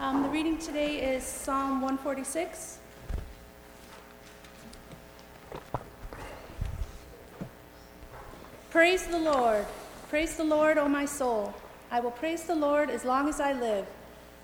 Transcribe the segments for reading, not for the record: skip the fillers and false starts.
The reading today is Psalm 146. Praise the Lord. Praise the Lord, O my soul. I will praise the Lord as long as I live.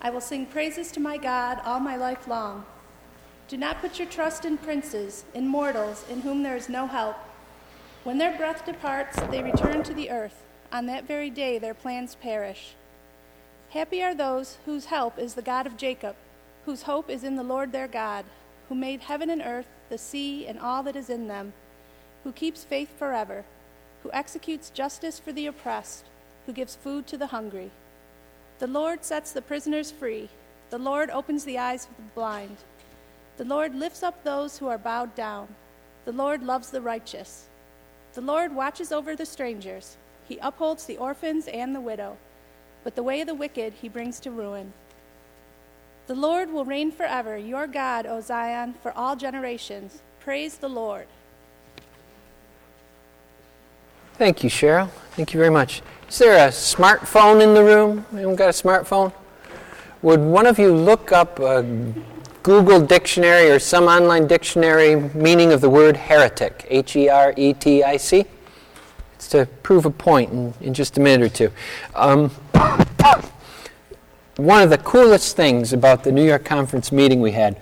I will sing praises to my God all my life long. Do not put your trust in princes, in mortals, in whom there is no help. When their breath departs, they return to the earth. On that very day, their plans perish. Happy are those whose help is the God of Jacob, whose hope is in the Lord their God, who made heaven and earth, the sea, and all that is in them, who keeps faith forever, who executes justice for the oppressed, who gives food to the hungry. The Lord sets the prisoners free. The Lord opens the eyes of the blind. The Lord lifts up those who are bowed down. The Lord loves the righteous. The Lord watches over the strangers. He upholds the orphans and the widow. But the way of the wicked he brings to ruin. The Lord will reign forever, your God, O Zion, for all generations. Praise the Lord. Thank you, Cheryl. Thank you very much. Is there a smartphone in the room? Anyone got a smartphone? Would one of you look up a Google dictionary or some online dictionary meaning of the word heretic, heretic? It's to prove a point in just a minute or two. One of the coolest things about the New York Conference meeting we had,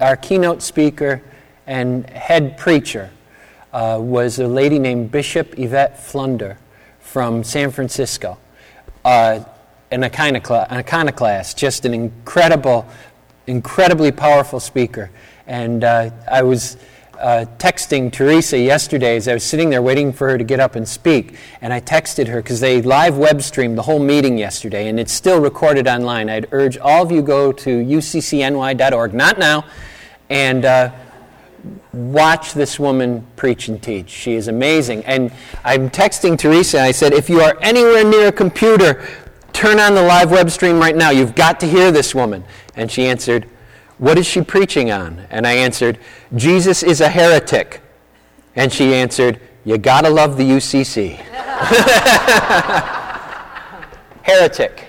our keynote speaker and head preacher was a lady named Bishop Yvette Flunder from San Francisco, an iconoclast, just an incredibly powerful speaker. And I was texting Teresa yesterday as I was sitting there waiting for her to get up and speak, and I texted her because they live web streamed the whole meeting yesterday, and it's still recorded online. I'd urge all of you go to uccny.org, not now, and watch this woman preach and teach. She is amazing. And I'm texting Teresa, and I said, if you are anywhere near a computer, turn on the live web stream right now. You've got to hear this woman. And she answered, what is she preaching on? And I answered, Jesus is a heretic. And she answered, you gotta love the UCC. Heretic.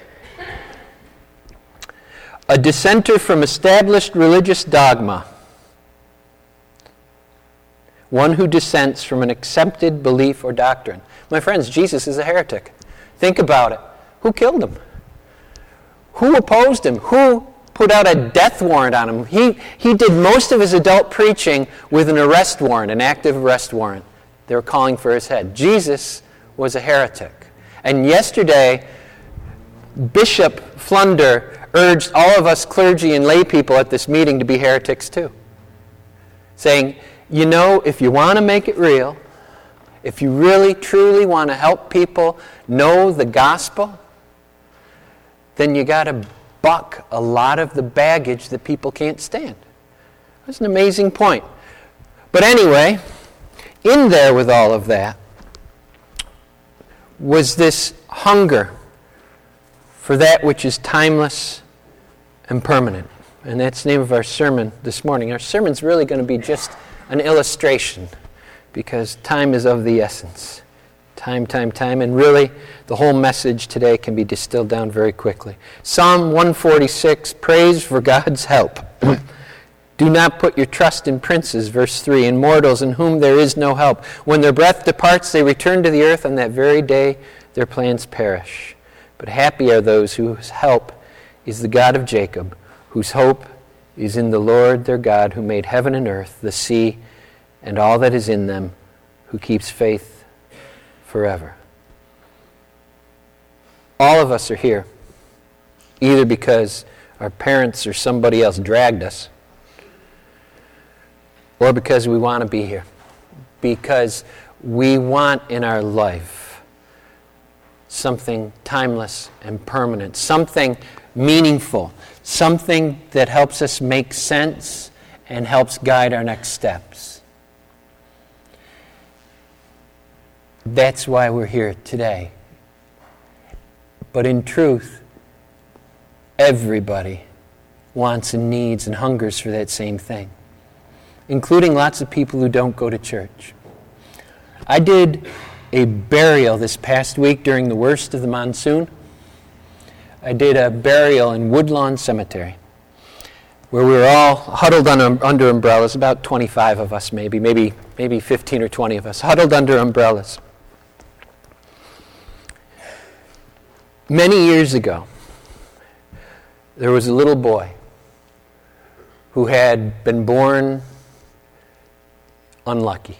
A dissenter from established religious dogma. One who dissents from an accepted belief or doctrine. My friends, Jesus is a heretic. Think about it. Who killed him? Who opposed him? Who put out a death warrant on him? He did most of his adult preaching with an arrest warrant, an active arrest warrant. They were calling for his head. Jesus was a heretic. And yesterday, Bishop Flunder urged all of us clergy and lay people at this meeting to be heretics too, saying, you know, if you want to make it real, if you really, truly want to help people know the gospel, then you got to buck a lot of the baggage that people can't stand. That's an amazing point. But anyway, in there with all of that was this hunger for that which is timeless and permanent. And that's the name of our sermon this morning. Our sermon's really going to be just an illustration because time is of the essence. Time. And really, the whole message today can be distilled down very quickly. Psalm 146, praise for God's help. Do not put your trust in princes, verse 3, in mortals in whom there is no help. When their breath departs, they return to the earth. On that very day, their plans perish. But happy are those whose help is the God of Jacob, whose hope is in the Lord their God, who made heaven and earth, the sea, and all that is in them, who keeps faith forever. All of us are here, either because our parents or somebody else dragged us, or because we want to be here, because we want in our life something timeless and permanent, something meaningful, something that helps us make sense and helps guide our next steps. That's why we're here today. But in truth, everybody wants and needs and hungers for that same thing, including lots of people who don't go to church. I did a burial this past week during the worst of the monsoon. I did a burial in Woodlawn Cemetery, where we were all huddled under umbrellas, about 25 of us maybe 15 or 20 of us, huddled under umbrellas. Many years ago, there was a little boy who had been born unlucky.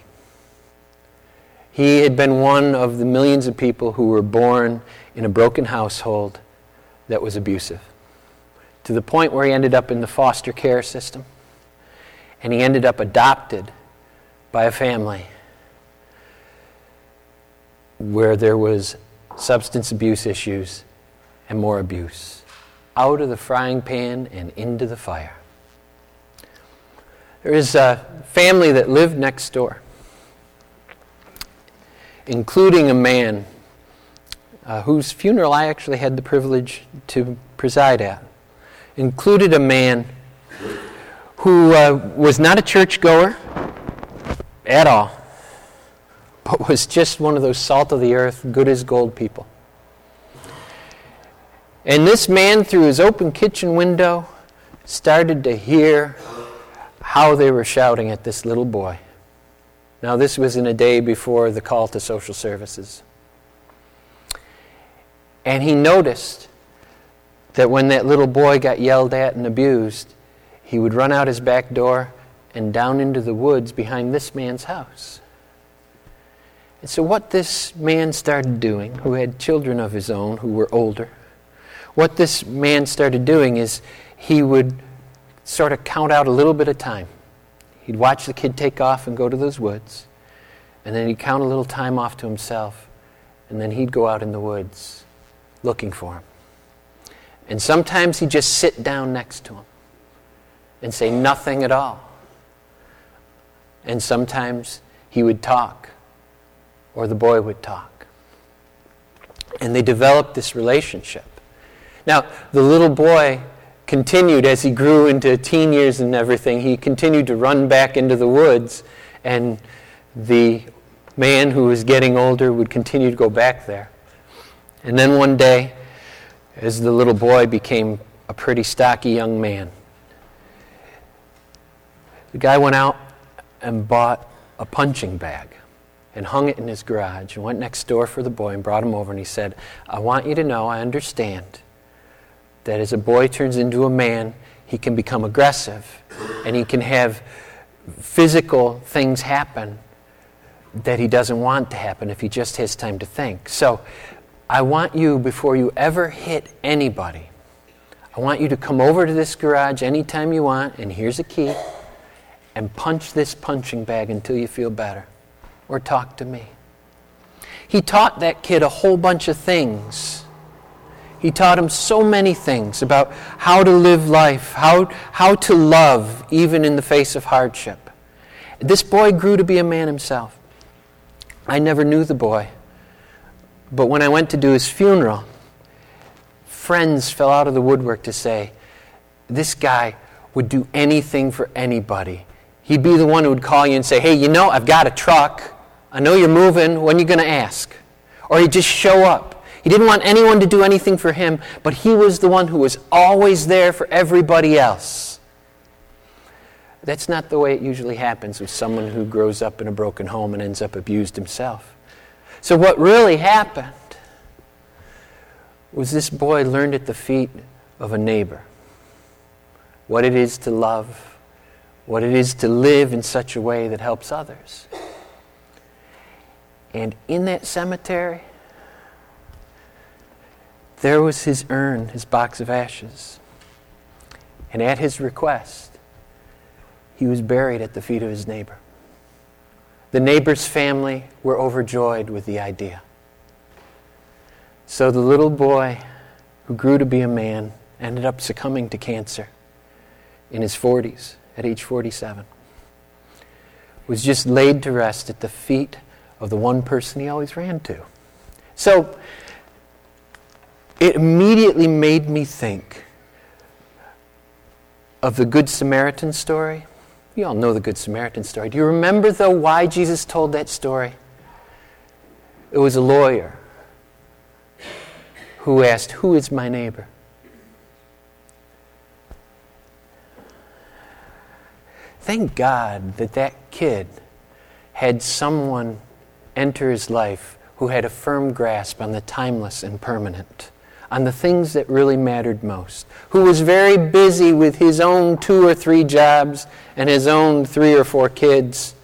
He had been one of the millions of people who were born in a broken household that was abusive, to the point where he ended up in the foster care system, and he ended up adopted by a family where there was substance abuse issues and more abuse. Out of the frying pan and into the fire. There is a family that lived next door, including a man whose funeral I actually had the privilege to preside at. Included a man who was not a churchgoer at all, but was just one of those salt-of-the-earth, good-as-gold people. And this man, through his open kitchen window, started to hear how they were shouting at this little boy. Now, this was in a day before the call to social services. And he noticed that when that little boy got yelled at and abused, he would run out his back door and down into the woods behind this man's house. And so what this man started doing, who had children of his own who were older, what this man started doing is he would sort of count out a little bit of time. He'd watch the kid take off and go to those woods, and then he'd count a little time off to himself, and then he'd go out in the woods looking for him. And sometimes he'd just sit down next to him and say nothing at all. And sometimes he would talk, or the boy would talk. And they developed this relationship. Now, the little boy continued, as he grew into teen years and everything, he continued to run back into the woods, and the man who was getting older would continue to go back there. And then one day, as the little boy became a pretty stocky young man, the guy went out and bought a punching bag and hung it in his garage and went next door for the boy and brought him over, and he said, "I want you to know, I understand that as a boy turns into a man, he can become aggressive and he can have physical things happen that he doesn't want to happen if he just has time to think. So I want you, before you ever hit anybody, I want you to come over to this garage anytime you want, and here's a key, and punch this punching bag until you feel better, or talk to me." He taught that kid a whole bunch of things. He taught him so many things about how to live life, how to love even in the face of hardship. This boy grew to be a man himself. I never knew the boy, but when I went to do his funeral, friends fell out of the woodwork to say, "This guy would do anything for anybody. He'd be the one who would call you and say, 'Hey, you know, I've got a truck. I know you're moving. When are you going to ask?' Or he'd just show up. He didn't want anyone to do anything for him, but he was the one who was always there for everybody else." That's not the way it usually happens with someone who grows up in a broken home and ends up abused himself. So what really happened was this boy learned at the feet of a neighbor what it is to love, what it is to live in such a way that helps others. And in that cemetery, there was his urn, his box of ashes. And at his request, he was buried at the feet of his neighbor. The neighbor's family were overjoyed with the idea. So the little boy, who grew to be a man, ended up succumbing to cancer in his 40s, at age 47. Was just laid to rest at the feet of the one person he always ran to. So it immediately made me think of the Good Samaritan story. You all know the Good Samaritan story. Do you remember, though, why Jesus told that story? It was a lawyer who asked, "Who is my neighbor?" Thank God that that kid had someone enter his life who had a firm grasp on the timeless and permanent, on the things that really mattered most, who was very busy with his own 2 or 3 jobs and his own 3 or 4 kids,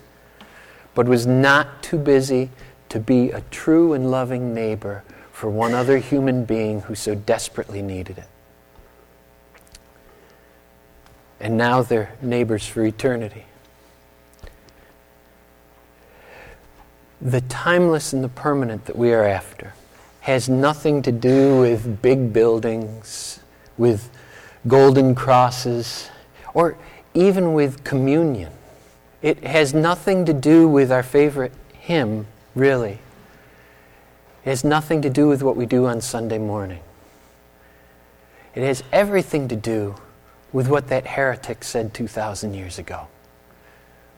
but was not too busy to be a true and loving neighbor for one other human being who so desperately needed it. And now they're neighbors for eternity. The timeless and the permanent that we are after has nothing to do with big buildings, with golden crosses, or even with communion. It has nothing to do with our favorite hymn, really. It has nothing to do with what we do on Sunday morning. It has everything to do with what that heretic said 2,000 years ago.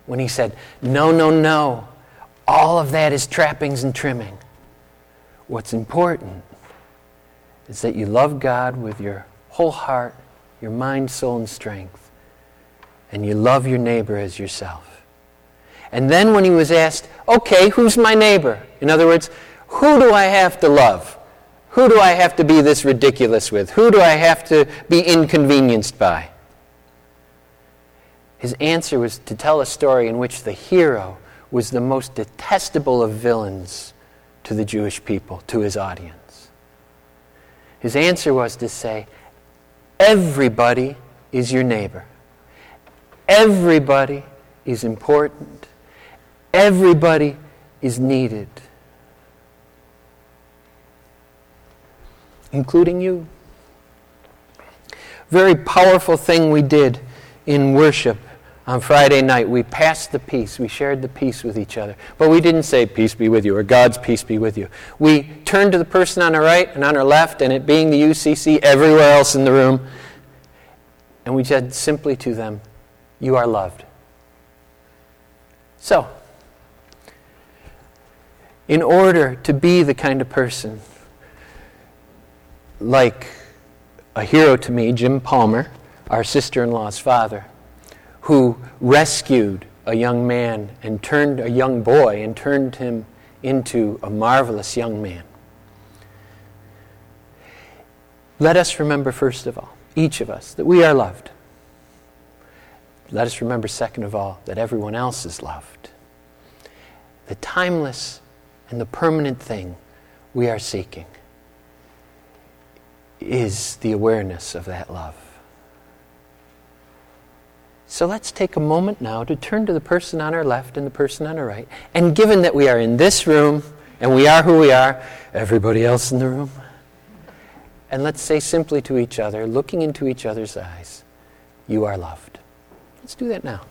When he said, "No, no, no, all of that is trappings and trimming. What's important is that you love God with your whole heart, your mind, soul, and strength, and you love your neighbor as yourself." And then when he was asked, "Okay, who's my neighbor?" In other words, who do I have to love? Who do I have to be this ridiculous with? Who do I have to be inconvenienced by? His answer was to tell a story in which the hero was the most detestable of villains to the Jewish people, to his audience. His answer was to say, everybody is your neighbor. Everybody is important. Everybody is needed. Including you. Very powerful thing we did in worship on Friday night. We passed the peace. We shared the peace with each other. But we didn't say, "Peace be with you," or "God's peace be with you." We turned to the person on our right and on our left, and it being the UCC, everywhere else in the room, and we said simply to them, "You are loved." So, in order to be the kind of person like a hero to me, Jim Palmer, our sister-in-law's father, who rescued a young man and turned a young boy and turned him into a marvelous young man. Let us remember, first of all, each of us, that we are loved. Let us remember, second of all, that everyone else is loved. The timeless and the permanent thing we are seeking is the awareness of that love. So let's take a moment now to turn to the person on our left and the person on our right. And given that we are in this room and we are who we are, everybody else in the room, and let's say simply to each other, looking into each other's eyes, "You are loved." Let's do that now.